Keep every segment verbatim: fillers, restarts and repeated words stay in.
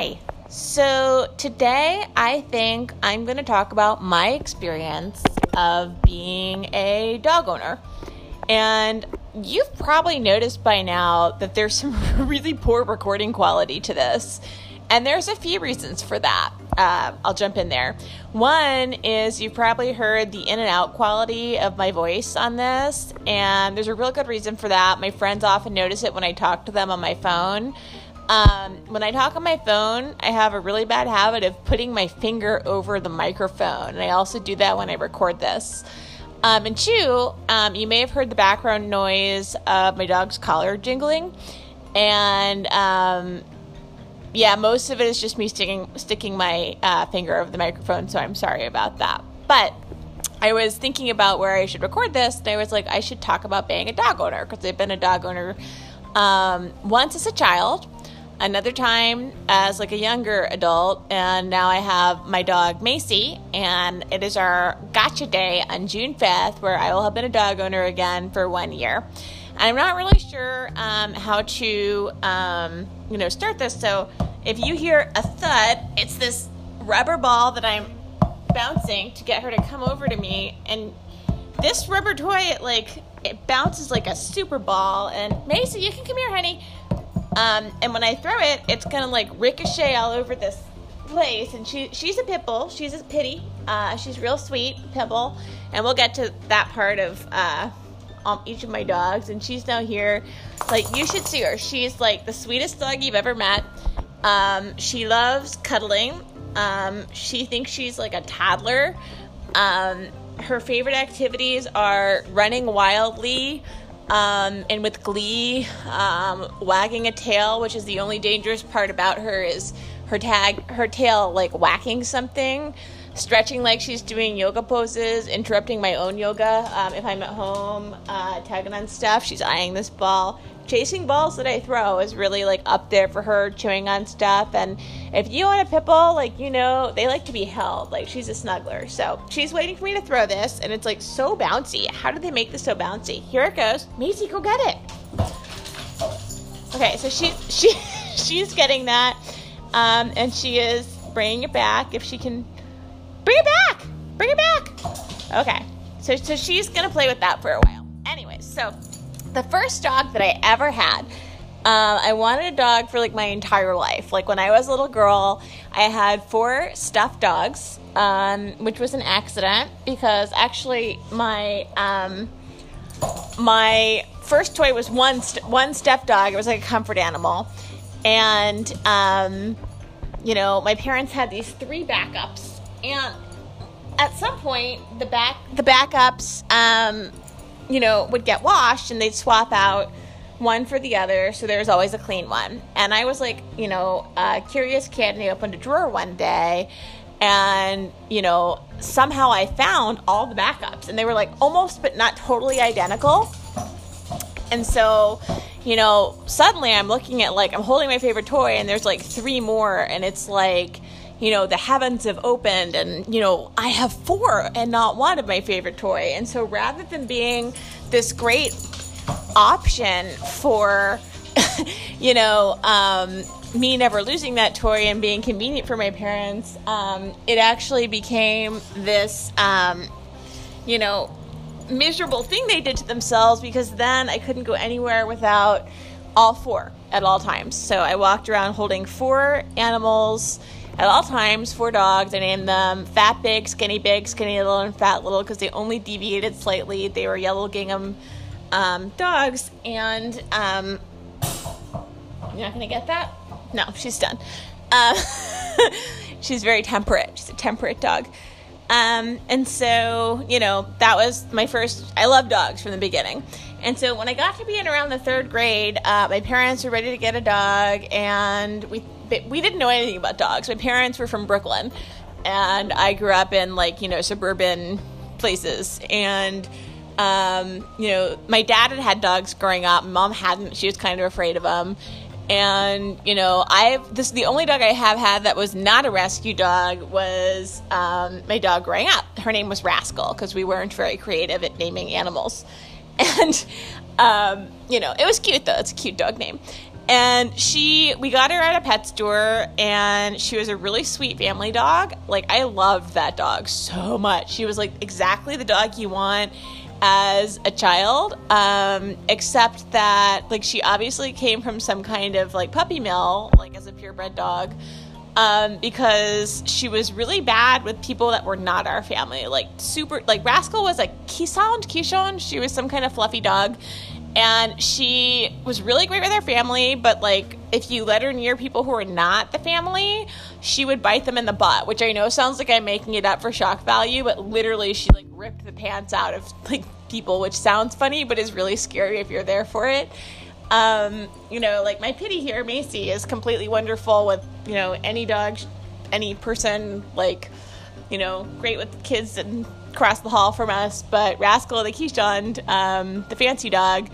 Hi, so today I think I'm going to talk about my experience of being a dog owner. And you've probably noticed by now that there's some really poor recording quality to this. And there's a few reasons for that. Uh, I'll jump in there. One is you've probably heard the in and out quality of my voice on this. And there's a real good reason for that. My friends often notice it when I talk to them on my phone. Um, when I talk on my phone, I have a really bad habit of putting my finger over the microphone. And I also do that when I record this. Um, and two, um, you may have heard the background noise of my dog's collar jingling. And um, yeah, most of it is just me sticking, sticking my uh, finger over the microphone. So I'm sorry about that. But I was thinking about where I should record this. And I was like, I should talk about being a dog owner. Because I've been a dog owner um, once as a child. Another time as like a younger adult, and now I have my dog Macy, and it is our gotcha day on June fifth where I will have been a dog owner again for one year. And I'm not really sure um, how to um, you know start this, so if you hear a thud, it's this rubber ball that I'm bouncing to get her to come over to me. And this rubber toy, it like it bounces like a super ball. And Macy, you can come here, honey. Um, and when I throw it, it's going to like ricochet all over this place. And she she's a pit bull. She's a pity. Uh, she's real sweet pit bull. And we'll get to that part of uh, um, each of my dogs. And she's now here. Like, you should see her. She's like the sweetest dog you've ever met. Um, she loves cuddling. Um, she thinks she's like a toddler. Um, her favorite activities are running wildly. Um, and with glee, um, wagging a tail, which is the only dangerous part about her is her tag, her tail, like whacking something, stretching like she's doing yoga poses, interrupting my own yoga. Um, if I'm at home, uh, tagging on stuff, she's eyeing this ball. Chasing balls that I throw is really like up there for her, chewing on stuff. And if you own a pit bull, like, you know, they like to be held. Like, she's a snuggler. So she's waiting for me to throw this, and it's like so bouncy. How did they make this so bouncy? Here it goes. Macy, go get it. Okay, so she she she's getting that, um, and she is bringing it back. If she can, bring it back. Bring it back. Okay, so so she's gonna play with that for a while. Anyway, so. The first dog that I ever had, uh, I wanted a dog for like my entire life. Like when I was a little girl, I had four stuffed dogs, um, which was an accident because actually my um, my first toy was one st- one stuffed dog. It was like a comfort animal, and um, you know, my parents had these three backups, and at some point the back the backups. Um, you know, would get washed, and they'd swap out one for the other, so there was always a clean one. And I was like, you know, a curious kid, and I opened a drawer one day, and, you know, somehow I found all the backups, and they were like almost but not totally identical. And so, you know, suddenly I'm looking at, like, I'm holding my favorite toy, and there's like three more, and it's like, you know, the heavens have opened, and, you know, I have four and not one of my favorite toy. And so rather than being this great option for, you know, um, me never losing that toy and being convenient for my parents, um, it actually became this, um, you know, miserable thing they did to themselves, because then I couldn't go anywhere without all four at all times. So I walked around holding four animals at all times, four dogs. I named them Fat Big, Skinny Big, Skinny Little, and Fat Little, because they only deviated slightly. They were yellow gingham um, dogs, and um, you're not going to get that? No, she's done. Uh, she's very temperate. She's a temperate dog. Um, and so, you know, that was my first, I love dogs from the beginning. And so when I got to be in around the third grade, uh, my parents were ready to get a dog, and we we didn't know anything about dogs. My parents were from Brooklyn, and I grew up in, like, you know, suburban places. And, um, you know, my dad had had dogs growing up. My mom hadn't. She was kind of afraid of them. And, you know, I've this the only dog I have had that was not a rescue dog was um, my dog growing up. Her name was Rascal, because we weren't very creative at naming animals. And, um, you know, it was cute, though. It's a cute dog name. And she, we got her at a pet store, and she was a really sweet family dog. Like, I loved that dog so much. She was, like, exactly the dog you want as a child, um, except that, like, she obviously came from some kind of, like, puppy mill, like, as a purebred dog, um, because she was really bad with people that were not our family. Like, super, like, Rascal was a Keeshond, Keeshond. She was some kind of fluffy dog. And she was really great with her family, but, like, if you let her near people who are not the family, she would bite them in the butt, which I know sounds like I'm making it up for shock value, but literally she, like, ripped the pants out of, like, people, which sounds funny but is really scary if you're there for it. Um, you know, like, my pitty here, Macy, is completely wonderful with, you know, any dog, any person, like, you know, great with kids and across the hall from us, but Rascal the Keeshond, um, the fancy dog,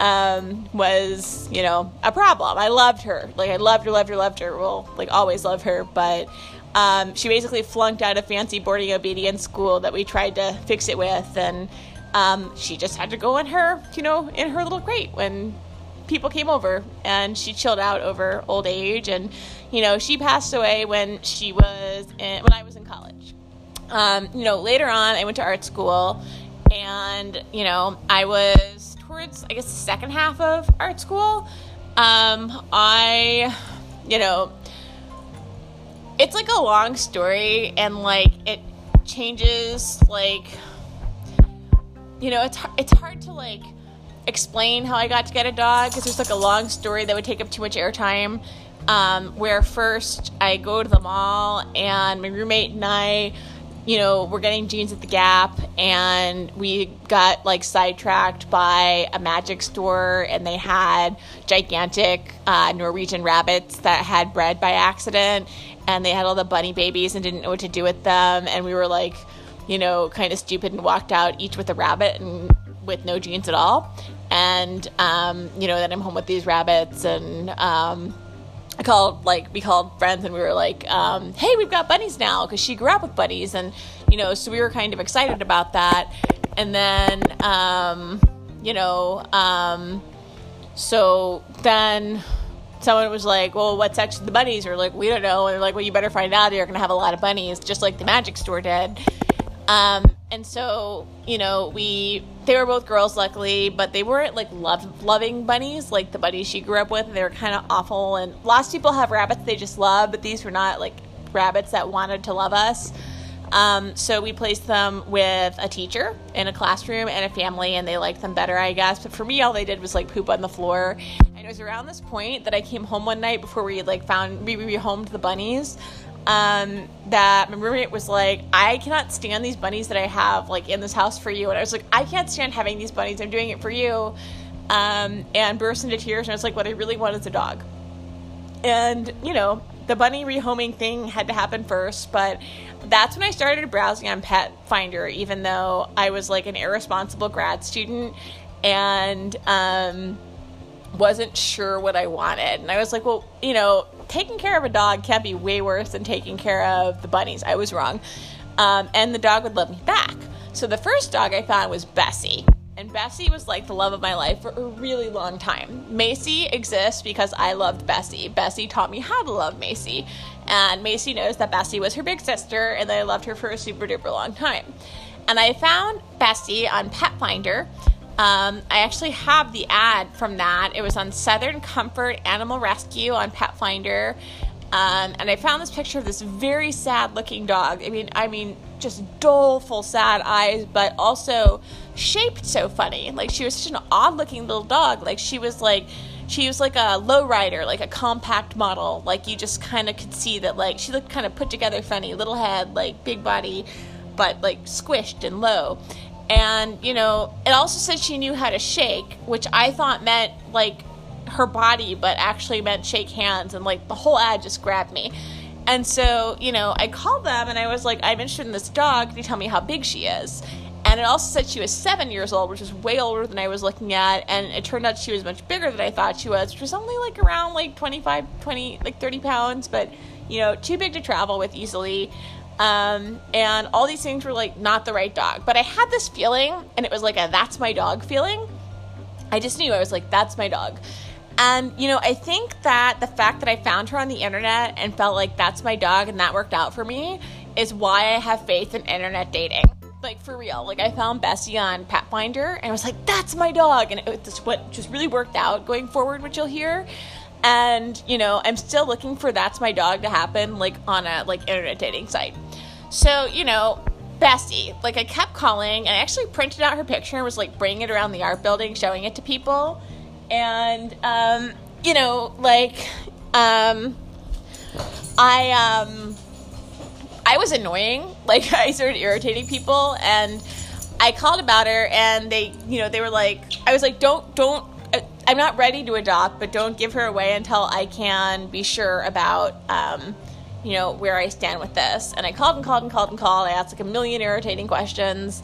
um, was, you know, a problem. I loved her. Like, I loved her, loved her, loved her. We'll, like, always love her, but um, she basically flunked out of fancy boarding obedience school that we tried to fix it with, and um, she just had to go in her, you know, in her little crate when people came over, and she chilled out over old age, and, you know, she passed away when she was, in, when I was in college. Um, you know, later on, I went to art school, and, you know, I was towards, I guess, the second half of art school. Um, I, you know, it's, like, a long story, and, like, it changes, like, you know, it's, it's hard to, like, explain how I got to get a dog, because there's, like, a long story that would take up too much airtime, um, where first I go to the mall, and my roommate and I, you know, we're getting jeans at the Gap, and we got, like, sidetracked by a magic store, and they had gigantic uh, Norwegian rabbits that had bred by accident, and they had all the bunny babies and didn't know what to do with them, and we were, like, you know, kind of stupid and walked out each with a rabbit and with no jeans at all, and, um, you know, then I'm home with these rabbits, and, um, I called, like, we called friends, and we were like, um, hey, we've got bunnies now, because she grew up with bunnies, and, you know, so we were kind of excited about that, and then, um, you know, um, so then someone was like, well, what's actually the bunnies? We're like, we don't know, and they're like, well, you better find out, you're going to have a lot of bunnies, just like the magic store did, um, and so, you know, we, they were both girls, luckily, but they weren't, like, love, loving bunnies, like the bunnies she grew up with, and they were kind of awful, and lots of people have rabbits they just love, but these were not, like, rabbits that wanted to love us, um, so we placed them with a teacher in a classroom and a family, and they liked them better, I guess, but for me, all they did was, like, poop on the floor, and it was around this point that I came home one night before we, like, found, we rehomed the bunnies, um that my roommate was like, I cannot stand these bunnies that I have, like, in this house for you, and I was like, I can't stand having these bunnies, I'm doing it for you, um and burst into tears, and I was like, what I really want is a dog, and, you know, the bunny rehoming thing had to happen first, but that's when I started browsing on Pet Finder, even though I was, like, an irresponsible grad student, and um wasn't sure what I wanted, and I was like, well, you know, taking care of a dog can be way worse than taking care of the bunnies. I was wrong. Um, and the dog would love me back. So the first dog I found was Bessie. And Bessie was, like, the love of my life for a really long time. Macy exists because I loved Bessie. Bessie taught me how to love Macy. And Macy knows that Bessie was her big sister, and that I loved her for a super duper long time. And I found Bessie on Pet Finder. Um, I actually have the ad from that. It was on Southern Comfort Animal Rescue on Pet Finder, um, and I found this picture of this very sad-looking dog. I mean, I mean, just doleful, sad eyes, but also shaped so funny. Like, she was such an odd-looking little dog. Like, she was like, she was like a lowrider, like a compact model. Like, you just kind of could see that. Like, she looked kind of put together, funny, little head, like big body, but, like, squished and low. And, you know, it also said she knew how to shake, which I thought meant, like, her body, but actually meant shake hands. And, like, the whole ad just grabbed me. And so, you know, I called them, and I was like, I'm interested in this dog. Can you tell me how big she is? And it also said she was seven years old, which is way older than I was looking at. And it turned out she was much bigger than I thought she was, which was only, like, around, like, twenty-five, twenty, like, thirty pounds. But, you know, too big to travel with easily. Um, and all these things were, like, not the right dog, but I had this feeling, and it was like a, that's my dog feeling. I just knew, I was like, that's my dog. And, you know, I think that the fact that I found her on the internet and felt like that's my dog and that worked out for me is why I have faith in internet dating. Like, for real. Like, I found Bessie on Pet Finder and I was like, that's my dog. And it was what just really worked out going forward, which you'll hear. And, you know, I'm still looking for that's my dog to happen, like, on a, like, internet dating site. So, you know, Bessie, like, I kept calling, and I actually printed out her picture and was, like, bringing it around the art building, showing it to people. And, um, you know, like, um, I, um, I was annoying. Like, I started irritating people, and I called about her, and they, you know, they were like, I was like, don't, don't, I'm not ready to adopt, but don't give her away until I can be sure about, um, you know, where I stand with this. And I called and called and called and called. I asked like a million irritating questions.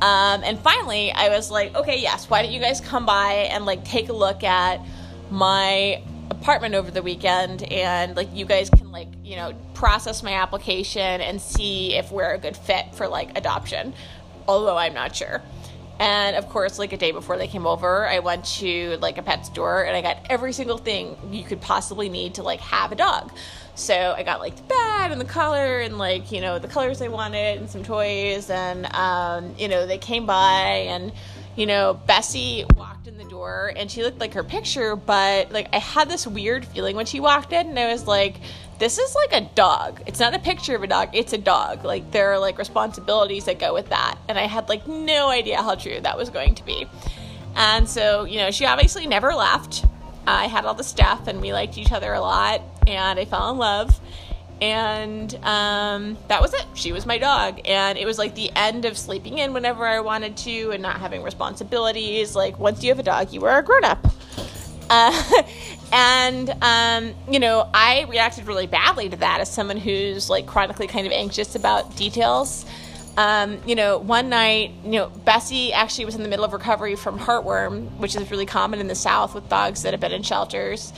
Um, and finally I was like, okay, yes, why don't you guys come by and like take a look at my apartment over the weekend, and like you guys can like, you know, process my application and see if we're a good fit for like adoption, although I'm not sure. And of course, like a day before they came over, I went to like a pet store and I got every single thing you could possibly need to like have a dog. So I got like the bed and the collar and like, you know, the colors I wanted and some toys. And, um, you know, they came by and, you know, Bessie walked in the door and she looked like her picture, but like I had this weird feeling when she walked in and I was like, this is like a dog. It's not a picture of a dog. It's a dog. Like there are like responsibilities that go with that. And I had like no idea how true that was going to be. And so, you know, she obviously never left. I had all the stuff and we liked each other a lot and I fell in love and um, that was it. She was my dog and it was like the end of sleeping in whenever I wanted to and not having responsibilities. Like once you have a dog, you are a grown up. Uh, and, um, you know, I reacted really badly to that as someone who's like chronically kind of anxious about details. Um, you know, one night, you know, Bessie actually was in the middle of recovery from heartworm, which is really common in the South with dogs that have been in shelters.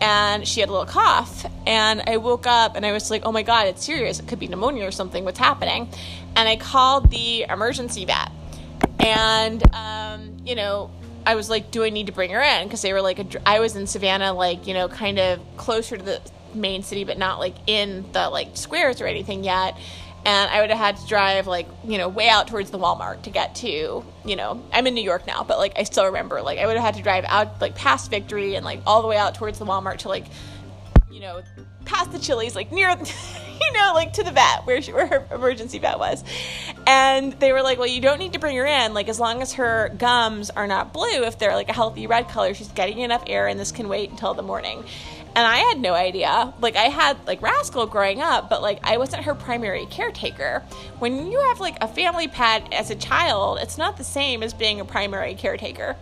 And she had a little cough and I woke up and I was like, oh my God, it's serious. It could be pneumonia or something. What's happening? And I called the emergency vet and, um, you know, I was like, do I need to bring her in? Cause they were like, a, I was in Savannah, like, you know, kind of closer to the main city, but not like in the like squares or anything yet. And I would have had to drive like, you know, way out towards the Walmart to get to, you know, I'm in New York now, but like, I still remember, like I would have had to drive out like past Victory and like all the way out towards the Walmart to like, you know, past the Chili's, like near, you know, like to the vet where she, where her emergency vet was. And they were like, well, you don't need to bring her in. Like, as long as her gums are not blue, if they're like a healthy red color, she's getting enough air and this can wait until the morning. And I had no idea. Like I had like Rascal growing up, but like I wasn't her primary caretaker. When you have like a family pet as a child, it's not the same as being a primary caretaker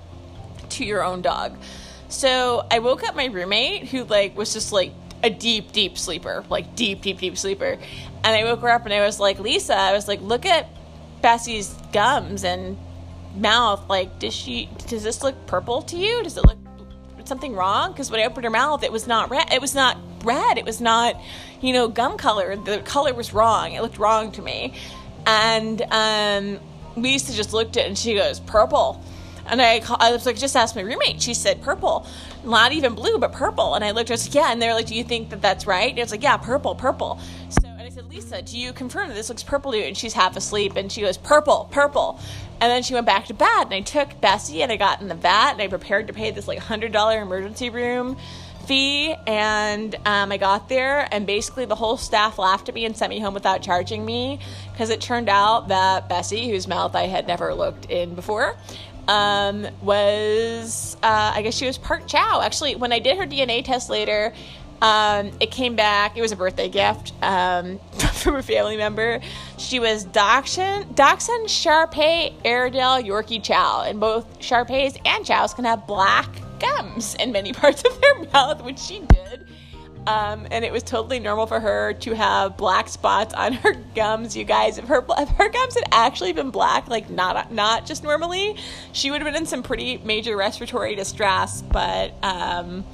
to your own dog. So I woke up my roommate who like was just like a deep, deep sleeper, like deep, deep, deep sleeper. And I woke her up and I was like, Lisa, I was like, look at Bessie's gums and mouth. Like, does she, does this look purple to you? Does it look something wrong? Because when I opened her mouth, it was not red. It was not red. It was not, you know, gum color. The color was wrong. It looked wrong to me. And um, Lisa just looked at it and she goes, purple. And I, I was like, just asked my roommate. She said purple, not even blue, but purple. And I looked, I was like, yeah. And they're like, do you think that that's right? And I was like, yeah, purple, purple. So, and I said, Lisa, do you confirm that this looks purple to you? And she's half asleep. And she goes, purple, purple. And then she went back to bed. And I took Bessie and I got in the vet and I prepared to pay this like one hundred dollars emergency room fee. And um, I got there and basically the whole staff laughed at me and sent me home without charging me. Because it turned out that Bessie, whose mouth I had never looked in before, um, was, uh, I guess she was part chow. Actually, when I did her D N A test later, um, it came back, it was a birthday gift, um, from a family member. She was Dachshund, Dachshund, Shar-Pei, Airedale, Yorkie Chow, and both Shar-Peis and Chows can have black gums in many parts of their mouth, which she did. Um, and it was totally normal for her to have black spots on her gums, you guys. If her if her gums had actually been black, like not not just normally, she would have been in some pretty major respiratory distress, but um,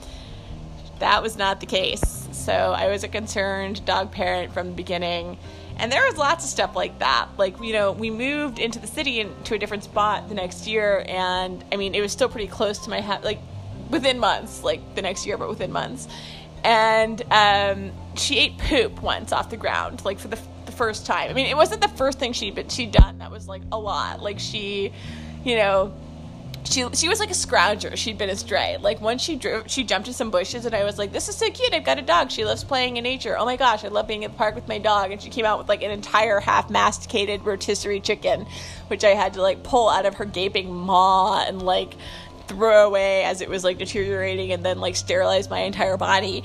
that was not the case. So I was a concerned dog parent from the beginning. And there was lots of stuff like that. Like, you know, we moved into the city and to a different spot the next year, and I mean, it was still pretty close to my house. Like, within months, like the next year, but within months. And um, she ate poop once off the ground, like for the, the first time. I mean, it wasn't the first thing she'd, but she'd done. That was like a lot. Like she, you know, she she was like a scrounger. She'd been astray. Like once she drove, she jumped in some bushes, and I was like, this is so cute. I've got a dog. She loves playing in nature. Oh my gosh, I love being in the park with my dog. And she came out with like an entire half masticated rotisserie chicken, which I had to like pull out of her gaping maw and like throw away as it was like deteriorating, and then like sterilize my entire body.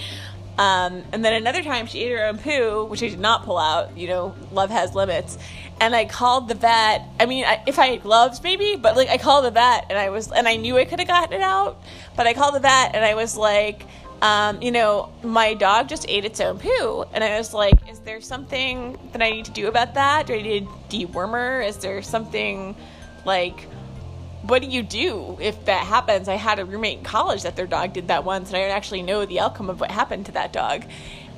Um, and then another time she ate her own poo, which I did not pull out. You know, love has limits. And I called the vet. I mean, I, if I had gloves, maybe, but like I called the vet, and I was, and I knew I could have gotten it out, but I called the vet, and I was like, um, you know, my dog just ate its own poo. And I was like, is there something that I need to do about that? Do I need a dewormer? Is there something like, what do you do if that happens? I had a roommate in college that their dog did that once, and I don't actually know the outcome of what happened to that dog.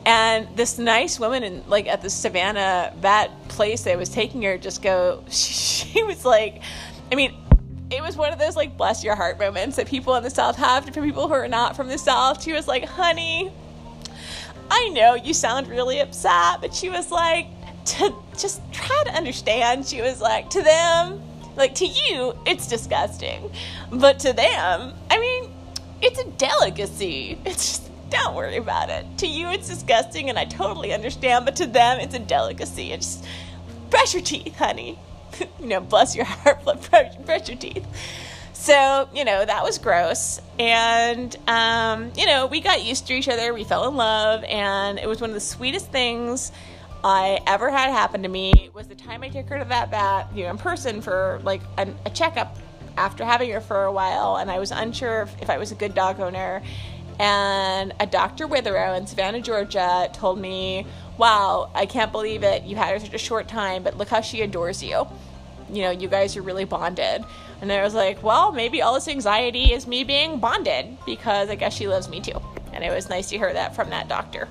And this nice woman in, like, at the Savannah vet place that I was taking her, just go, she, she was like, I mean, it was one of those like bless your heart moments that people in the South have for people who are not from the South. She was like, honey, I know you sound really upset, but she was like, to just try to understand. She was like, to them, like, to you, it's disgusting. But to them, I mean, it's a delicacy. It's just, don't worry about it. To you, it's disgusting, and I totally understand. But to them, it's a delicacy. It's just, brush your teeth, honey. You know, bless your heart, brush, brush your teeth. So, you know, that was gross. And, um, you know, we got used to each other. We fell in love. And it was one of the sweetest things I ever had happen to me. Was the time I took her to that vet, you know, in person for like an, a checkup after having her for a while, and I was unsure if, if I was a good dog owner. And a Doctor Witherow in Savannah, Georgia told me, wow, I can't believe it. You had her such a short time, but look how she adores you. You know, you guys are really bonded. And I was like, well, maybe all this anxiety is me being bonded, because I guess she loves me too. And it was nice to hear that from that doctor.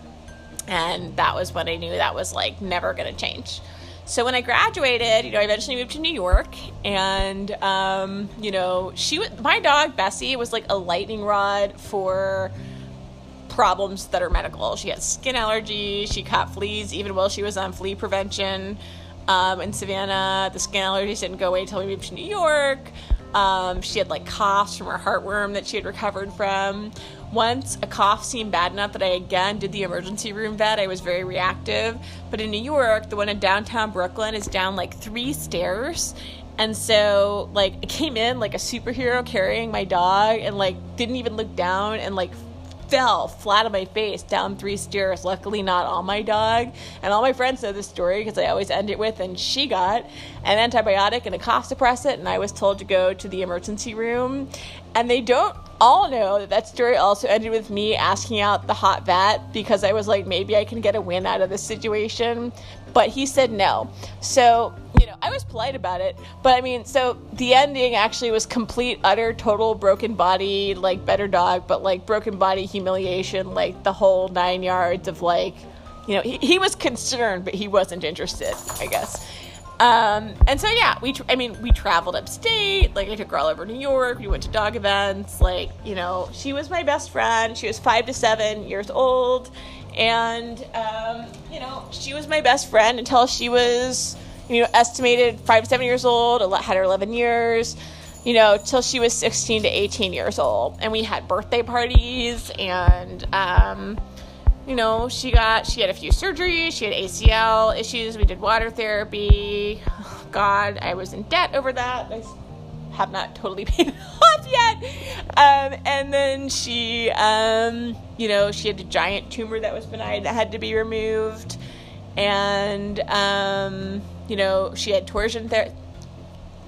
And that was when I knew that was like never gonna change. So when I graduated, you know, I eventually moved to New York, and um, you know, she was, my dog Bessie was like a lightning rod for problems that are medical. She had skin allergies, she caught fleas even while she was on flea prevention um, in Savannah. The skin allergies didn't go away until we moved to New York. Um, she had like coughs from her heartworm that she had recovered from. Once a cough seemed bad enough that I again did the emergency room vet. I was very reactive. But in New York, the one in downtown Brooklyn is down like three stairs. And so like I came in like a superhero carrying my dog, and like didn't even look down, and like fell flat on my face down three stairs. Luckily not on my dog. And all my friends know this story because I always end it with, and she got an antibiotic and a cough suppressant, and I was told to go to the emergency room. And they don't all know that that story also ended with me asking out the hot vet, because I was like, maybe I can get a win out of this situation. But he said no. So, you know, I was polite about it. But I mean, so the ending actually was complete, utter, total broken body, like better dog, but like broken body humiliation, like the whole nine yards of like, you know, he, he was concerned, but he wasn't interested, I guess. Um, and so, yeah, we, tra- I mean, we traveled upstate. Like, I took her all over New York. We went to dog events. Like, you know, she was my best friend. She was five to seven years old. And, um, you know, she was my best friend until she was, you know, estimated five to seven years old, had her eleven years, you know, till she was sixteen to eighteen years old. And we had birthday parties, and, um, you know, she got, she had a few surgeries, she had A C L issues, we did water therapy. Oh, God, I was in debt over that. I have not totally paid it off yet. Um, and then she, um, you know, she had a giant tumor that was benign that had to be removed. And, um, you know, she had torsion therapy.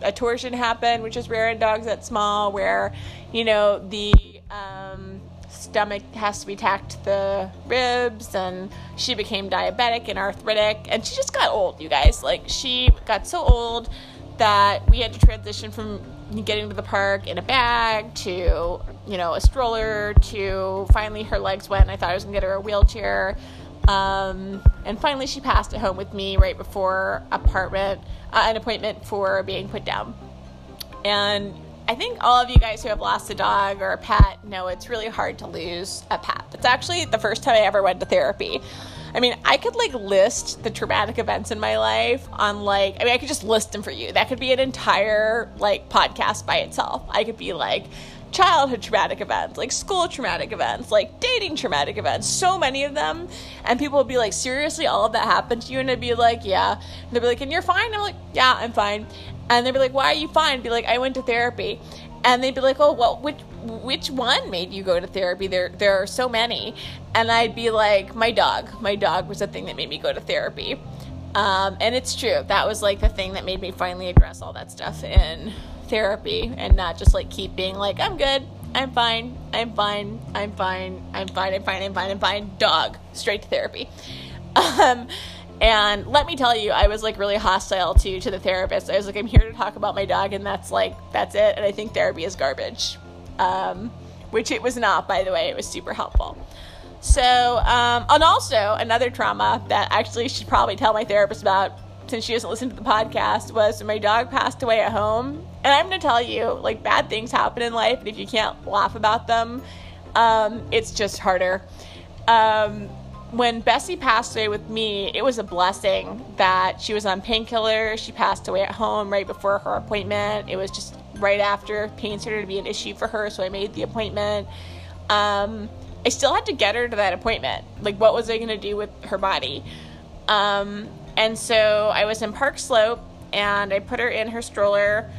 A torsion happened, which is rare in dogs that small, where, you know, the, um, stomach has to be tacked to the ribs, and she became diabetic and arthritic, and she just got old, you guys. Like, she got so old that we had to transition from getting to the park in a bag to, you know, a stroller, to finally her legs went, and I thought I was gonna get her a wheelchair. Um, and finally she passed at home with me right before apartment, uh, an appointment for being put down. And I think all of you guys who have lost a dog or a pet know it's really hard to lose a pet. It's actually the first time I ever went to therapy. I mean, I could like list the traumatic events in my life on like, I mean, I could just list them for you. That could be an entire like podcast by itself. I could be like childhood traumatic events, like school traumatic events, like dating traumatic events, so many of them. And people would be like, seriously, all of that happened to you? And I'd be like, yeah. And they'd be like, and you're fine? I'm like, yeah, I'm fine. And they'd be like, why are you fine? I'd be like, I went to therapy. And they'd be like, oh, well, which which one made you go to therapy? There there are so many. And I'd be like, my dog. My dog was the thing that made me go to therapy. Um, and it's true. That was like the thing that made me finally address all that stuff in therapy and not just like keep being like, I'm good. I'm fine. I'm fine. I'm fine. I'm fine. I'm fine. I'm fine. I'm fine. Dog. Straight to therapy. Um And let me tell you, I was like really hostile to to the therapist. I was like, I'm here to talk about my dog, and that's like, that's it. And I think therapy is garbage, um, which it was not, by the way. It was super helpful. So, um, and also another trauma that actually should probably tell my therapist about, since she doesn't listen to the podcast, was my dog passed away at home. And I'm going to tell you, like, bad things happen in life, and if you can't laugh about them, um, it's just harder. Um, When Bessie passed away with me, it was a blessing that she was on painkillers. She passed away at home right before her appointment. It was just right after. Pain started to be an issue for her, so I made the appointment. Um, I still had to get her to that appointment. Like, what was I going to do with her body? Um, and so I was in Park Slope, and I put her in her stroller,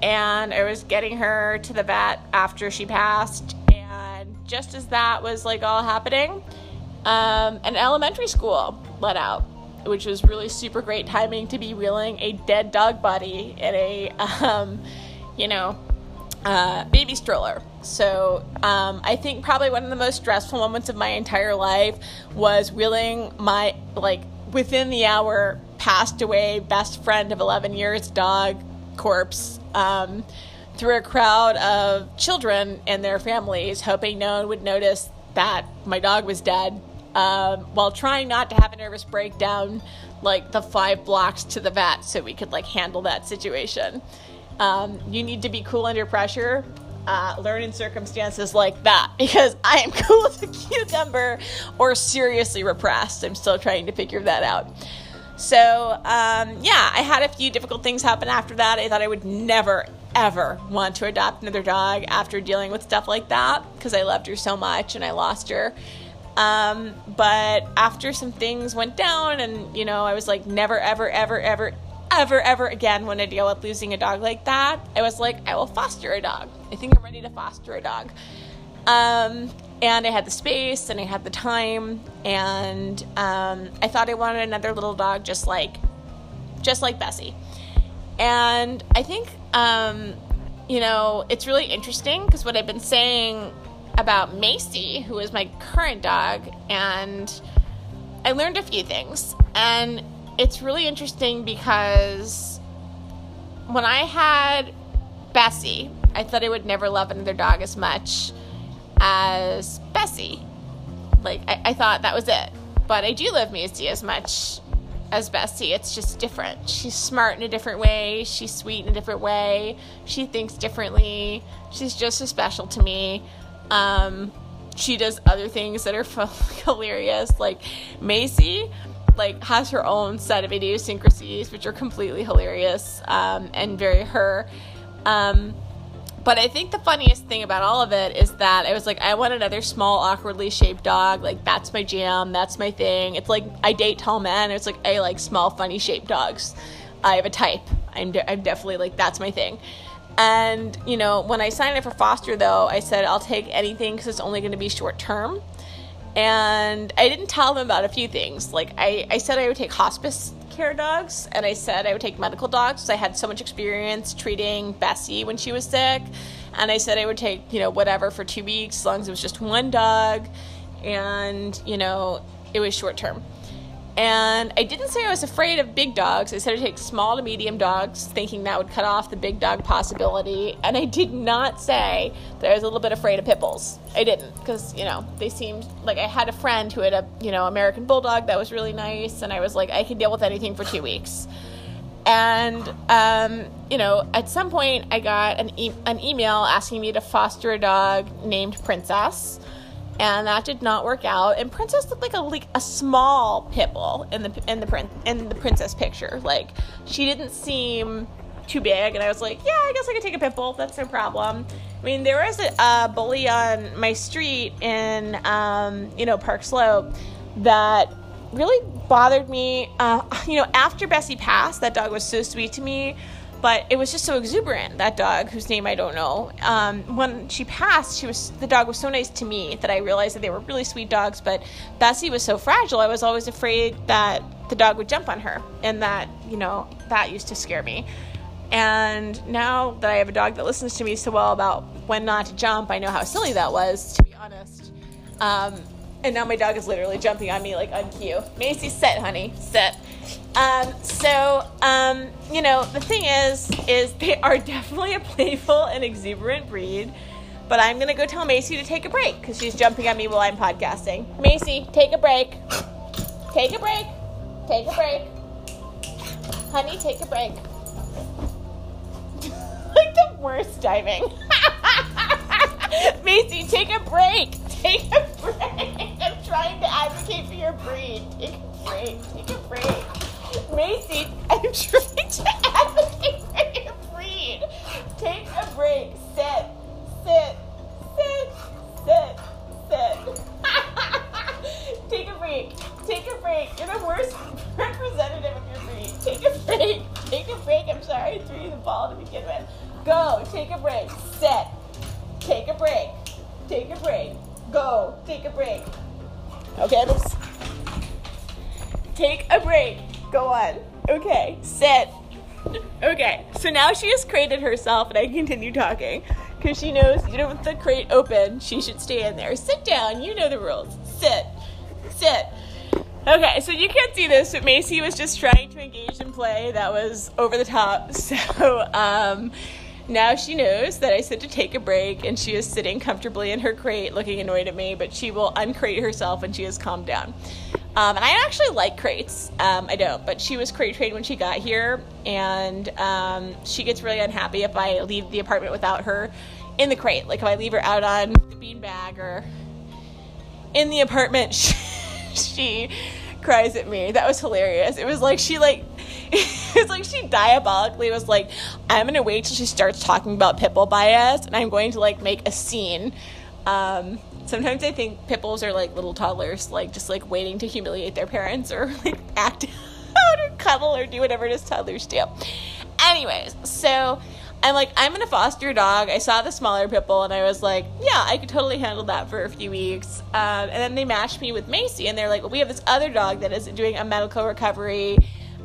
and I was getting her to the vet after she passed. And just as that was, like, all happening... Um, an elementary school let out, which was really super great timing to be wheeling a dead dog body in a, um, you know, uh, baby stroller. So, um, I think probably one of the most stressful moments of my entire life was wheeling my, like, within the hour, passed away best friend of eleven years dog corpse, um, through a crowd of children and their families, hoping no one would notice that my dog was dead. Um, while trying not to have a nervous breakdown, like the five blocks to the vet, so we could like handle that situation. Um, you need to be cool under pressure. Uh, learn in circumstances like that, because I am cool as a cucumber or seriously repressed. I'm still trying to figure that out. So um, yeah, I had a few difficult things happen after that. I thought I would never, ever want to adopt another dog after dealing with stuff like that, because I loved her so much and I lost her. Um, but after some things went down, and, you know, I was like, never, ever, ever, ever, ever, ever again want to deal with losing a dog like that. I was like, I will foster a dog. I think I'm ready to foster a dog. Um, and I had the space and I had the time, and, um, I thought I wanted another little dog, just like, just like Bessie. And I think, um, you know, it's really interesting, because what I've been saying about Macy, who is my current dog, and I learned a few things. And it's really interesting because when I had Bessie, I thought I would never love another dog as much as Bessie. Like, I, I thought that was it. But I do love Macy as much as Bessie. It's just different. She's smart in a different way. She's sweet in a different way. She thinks differently. She's just as special to me. Um, she does other things that are hilarious. Like, Macy, like, has her own set of idiosyncrasies, which are completely hilarious, um, and very her. Um, but I think the funniest thing about all of it is that I was like, I want another small, awkwardly shaped dog. Like, that's my jam. That's my thing. It's like, I date tall men. It's like, I like small, funny shaped dogs. I have a type. I'm, de- I'm definitely like, that's my thing. And, you know, when I signed up for foster, though, I said, I'll take anything, because it's only going to be short term. And I didn't tell them about a few things. Like, I, I said I would take hospice care dogs, and I said I would take medical dogs, because I had so much experience treating Bessie when she was sick. And I said I would take, you know, whatever for two weeks, as long as it was just one dog. And, you know, it was short term. And I didn't say I was afraid of big dogs. I said I'd take small to medium dogs, thinking that would cut off the big dog possibility. And I did not say that I was a little bit afraid of pit bulls. I didn't, because, you know, they seemed like, I had a friend who had a, you know, American bulldog that was really nice, and I was like, I could deal with anything for two weeks. And, um, you know, at some point I got an, e- an email asking me to foster a dog named Princess. And that did not work out. And Princess looked like a like a small pitbull in the in the prin- in the Princess picture. Like, she didn't seem too big. And I was like, yeah, I guess I could take a pitbull. That's no problem. I mean, there was a, a bully on my street in, um, you know, Park Slope that really bothered me. Uh, you know, after Bessie passed, that dog was so sweet to me, but it was just so exuberant, that dog, whose name I don't know. Um, when she passed, she was the dog was so nice to me that I realized that they were really sweet dogs, but Bessie was so fragile, I was always afraid that the dog would jump on her, and that, you know, that used to scare me. And now that I have a dog that listens to me so well about when not to jump, I know how silly that was, to be honest. Um... And now my dog is literally jumping on me like on cue. Macy, sit, honey, sit. Um, so, um, you know, the thing is, is they are definitely a playful and exuberant breed. But I'm going to go tell Macy to take a break because she's jumping on me while I'm podcasting. Macy, take a break. Take a break. Take a break. Honey, take a break. Like the worst diving. Macy, take a break. Take a break. I'm trying to advocate for your breed. Take a break. Take a break. Macy, I'm trying to advocate for your breed. Take a break. Sit. Sit. Sit. Sit. Sit. Take a break. Take a break. You're the worst representative of your breed. Take a break. Take a break. I'm sorry I threw you the ball to begin with. Go. Take a break. Sit. Take a break. Take a break. Go. Take a break. Okay, let's take a break. Go on. Okay, sit. Okay, so now she has crated herself, and I continue talking because she knows, you know, with the crate open, she should stay in there. Sit down. You know the rules. Sit. Sit. Okay, so you can't see this, but Macy was just trying to engage in play that was over the top. So, um... now she knows that I said to take a break, and she is sitting comfortably in her crate looking annoyed at me, but she will uncrate herself when she has calmed down. Um, and I actually like crates. Um, I don't, but she was crate trained when she got here, and um, she gets really unhappy if I leave the apartment without her in the crate. Like if I leave her out on the beanbag or in the apartment, she, she cries at me. That was hilarious. It was like she like... It's like she diabolically was like, I'm going to wait till she starts talking about pitbull bias, and I'm going to, like, make a scene. Um, sometimes I think pitbulls are, like, little toddlers, like, just, like, waiting to humiliate their parents or, like, act out or cuddle or do whatever it is toddlers do. Anyways, so I'm like, I'm going to foster a dog. I saw the smaller pitbull, and I was like, yeah, I could totally handle that for a few weeks. Um, and then they matched me with Macy, and they're like, well, we have this other dog that is doing a medical recovery.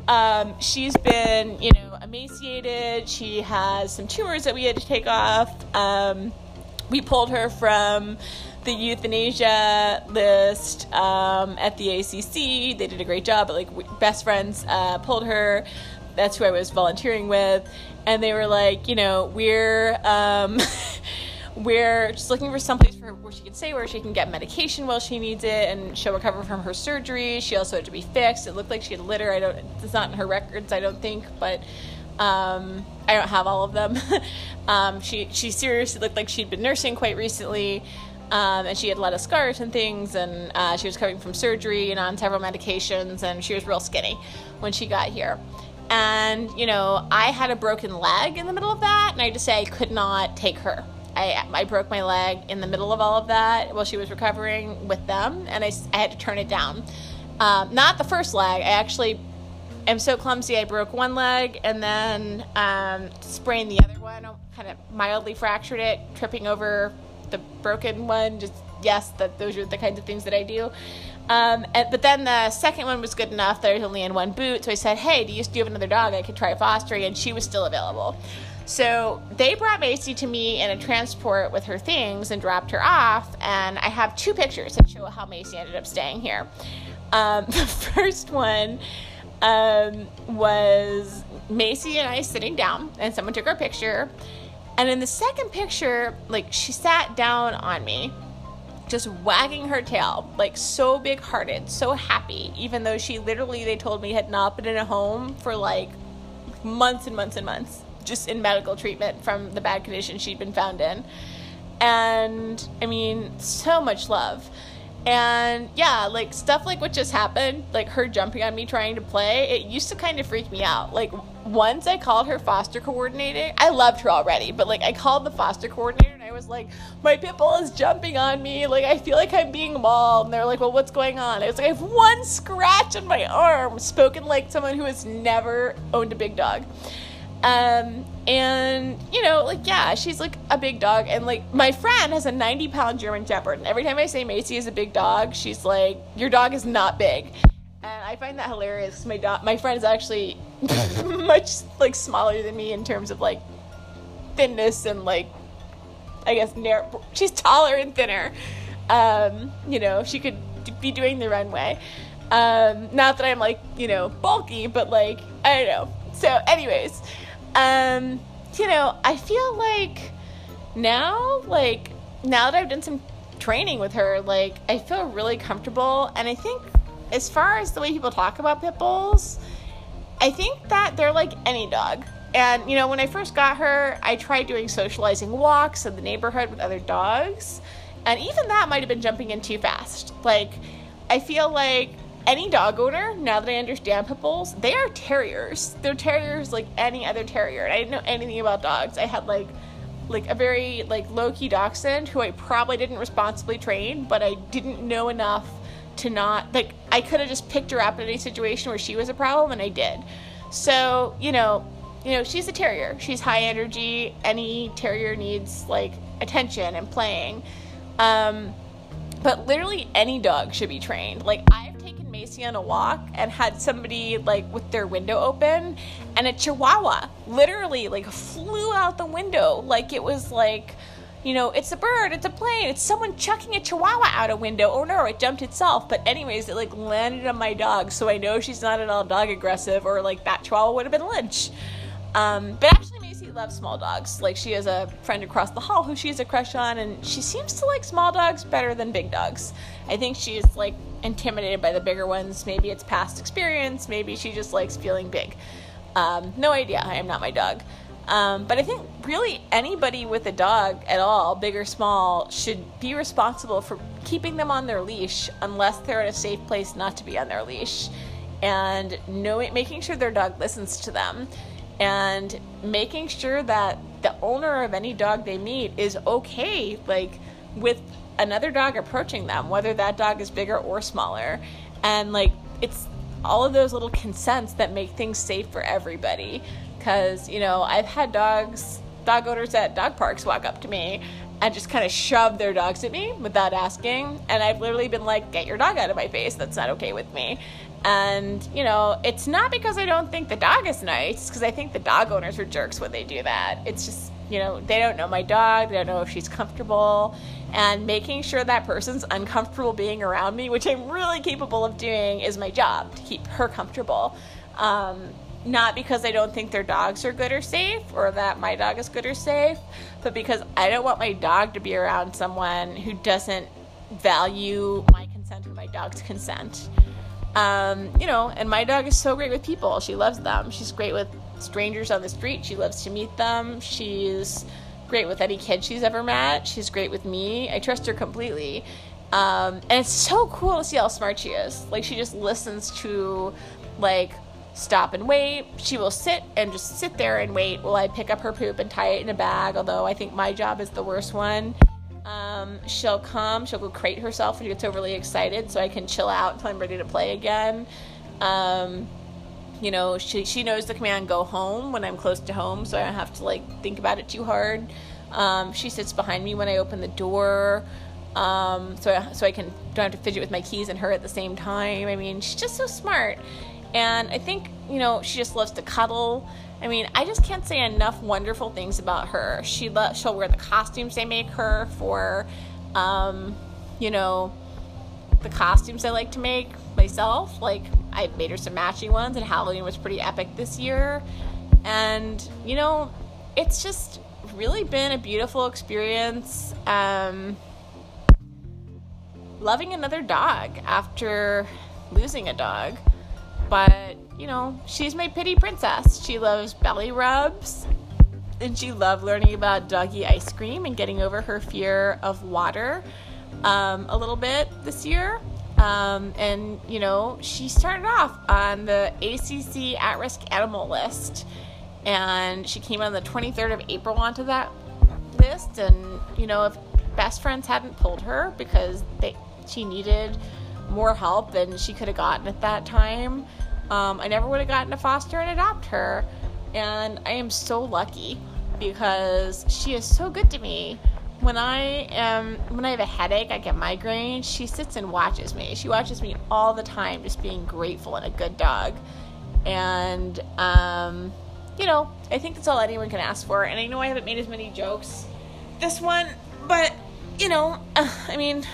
Um, she's been, you know, emaciated. She has some tumors that we had to take off. Um, we pulled her from the euthanasia list, um, at the A C C. They did a great job, but like we, Best Friends, uh, pulled her. That's who I was volunteering with. And they were like, you know, we're, um, we're just looking for someplace for her where she can stay, where she can get medication while she needs it, and she'll recover from her surgery. She also had to be fixed. It looked like she had litter. I don't, it's not in her records, I don't think, but um, I don't have all of them. um, she, she seriously looked like she'd been nursing quite recently, um, and she had a lot of scars and things, and uh, she was coming from surgery and on several medications, and she was real skinny when she got here. And, you know, I had a broken leg in the middle of that, and I just say I could not take her. I, I broke my leg in the middle of all of that while she was recovering with them, and I, I had to turn it down. Um, not the first leg. I actually am so clumsy I broke one leg and then um, sprained the other one. I kind of mildly fractured it, tripping over the broken one. Just yes, that those are the kinds of things that I do. Um, and, but then the second one was good enough that I was only in one boot, so I said, hey, do you, do you have another dog I could try fostering? And she was still available. So they brought Macy to me in a transport with her things and dropped her off, and I have two pictures that show how Macy ended up staying here. Um, the first one um, was Macy and I sitting down, and someone took our picture, and in the second picture, like, she sat down on me, just wagging her tail, like, so big-hearted, so happy, even though she literally, they told me, had not been in a home for, like, months and months and months just in medical treatment from the bad condition she'd been found in. And I mean, so much love. And yeah, like stuff like what just happened, like her jumping on me trying to play, it used to kind of freak me out. Like once I called her foster coordinator, I loved her already, but like I called the foster coordinator and I was like, my pit bull is jumping on me. Like I feel like I'm being mauled. And they're like, well, what's going on? I was like, I have one scratch on my arm, spoken like someone who has never owned a big dog. Um, and you know, like, yeah, she's like a big dog. And like my friend has a ninety pound German Shepherd. And every time I say Macy is a big dog, she's like, your dog is not big. And I find that hilarious because my dog, my friend is actually much like smaller than me in terms of like thinness and like, I guess, narrow, she's taller and thinner. Um, you know, she could be doing the runway. Um, not that I'm like, you know, bulky, but like, I don't know. So anyways, Um, you know, I feel like now, like, now that I've done some training with her, like, I feel really comfortable. And I think as far as the way people talk about pit bulls, I think that they're like any dog. And, you know, when I first got her, I tried doing socializing walks in the neighborhood with other dogs. And even that might have been jumping in too fast. Like, I feel like any dog owner, now that I understand pit bulls, they are terriers. They're terriers like any other terrier. And I didn't know anything about dogs. I had like like a very like low-key dachshund who I probably didn't responsibly train, but I didn't know enough to not, like, I could have just picked her up in any situation where she was a problem, and I did. So, you know, you know, she's a terrier. She's high energy. Any terrier needs like attention and playing. Um, but literally any dog should be trained. Like, I Macy on a walk and had somebody like with their window open, and a chihuahua literally like flew out the window like it was like, you know, it's a bird, it's a plane, it's someone chucking a chihuahua out a window. Oh no, it jumped itself. But anyways, it like landed on my dog, so I know she's not at all dog aggressive, or like that chihuahua would have been lynched. Um, but actually Macy loves small dogs. Like, she has a friend across the hall who she has a crush on, and she seems to like small dogs better than big dogs. I think she's like intimidated by the bigger ones. Maybe it's past experience. Maybe she just likes feeling big. Um, no idea. I am not my dog. Um, but I think really anybody with a dog at all, big or small, should be responsible for keeping them on their leash unless they're in a safe place not to be on their leash. And knowing, making sure their dog listens to them. And making sure that the owner of any dog they meet is okay, like, with another dog approaching them, whether that dog is bigger or smaller. And like, it's all of those little consents that make things safe for everybody. Because, you know, I've had dogs, dog owners at dog parks walk up to me and just kind of shove their dogs at me without asking, and I've literally been like, get your dog out of my face, that's not okay with me. And, you know, it's not because I don't think the dog is nice, because I think the dog owners are jerks when they do that. It's just, you know, they don't know my dog, they don't know if she's comfortable. And making sure that person's uncomfortable being around me, which I'm really capable of doing, is my job, to keep her comfortable. Um, not because I don't think their dogs are good or safe, or that my dog is good or safe, but because I don't want my dog to be around someone who doesn't value my consent or my dog's consent. Um, you know, and my dog is so great with people. She loves them. She's great with strangers on the street. She loves to meet them. She's great with any kid she's ever met. She's great with me. I trust her completely. Um, and it's so cool to see how smart she is. Like, she just listens to, like, stop and wait. She will sit and just sit there and wait while I pick up her poop and tie it in a bag, although I think my job is the worst one. Um, she'll come, she'll go crate herself when she gets overly excited so I can chill out until I'm ready to play again. Um, you know, she she knows the command, go home, when I'm close to home, so I don't have to like think about it too hard. Um, she sits behind me when I open the door, um, so I, so I can don't have to fidget with my keys and her at the same time. I mean, she's just so smart, and I think, you know, she just loves to cuddle. I mean, I just can't say enough wonderful things about her. She lo- she'll wear the costumes they make her for, um, you know, the costumes I like to make myself. Like, I made her some matching ones, and Halloween was pretty epic this year. And, you know, it's just really been a beautiful experience. Um, loving another dog after losing a dog. But you know, she's my pity princess. She loves belly rubs, and she loved learning about doggy ice cream and getting over her fear of water um, a little bit this year. Um, and, you know, she started off on the A C C at-risk animal list, and she came on the twenty-third of April onto that list. And, you know, if Best Friends hadn't pulled her because they, she needed more help than she could have gotten at that time, um, I never would have gotten to foster and adopt her. And I am so lucky because she is so good to me. When I am, when I have a headache, I get migraines, she sits and watches me. She watches me all the time, just being grateful and a good dog. And, um, you know, I think that's all anyone can ask for. And I know I haven't made as many jokes this one, but, you know, I mean,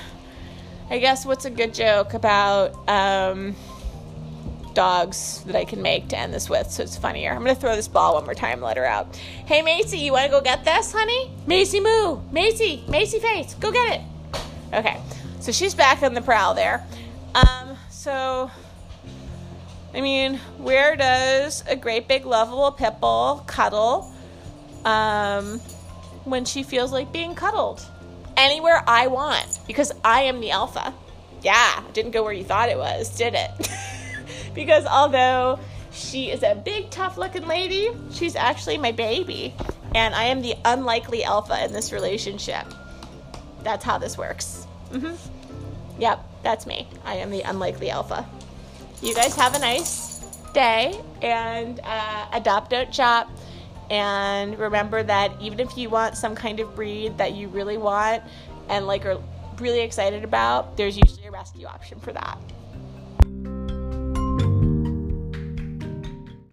I guess what's a good joke about um, dogs that I can make to end this with so it's funnier? I'm going to throw this ball one more time and let her out. Hey, Macy, you want to go get this, honey? Macy, moo. Macy, Macy face. Go get it. Okay, so she's back on the prowl there. Um, so, I mean, where does a great big lovable pit bull cuddle um, when she feels like being cuddled? Anywhere I want, because I am the alpha. Yeah, didn't go where you thought it was, did it? Because although she is a big, tough-looking lady, she's actually my baby, and I am the unlikely alpha in this relationship. That's how this works. Mm-hmm. Yep, that's me. I am the unlikely alpha. You guys have a nice day, and uh, adopt, don't shop. And remember that even if you want some kind of breed that you really want and like are really excited about, there's usually a rescue option for that.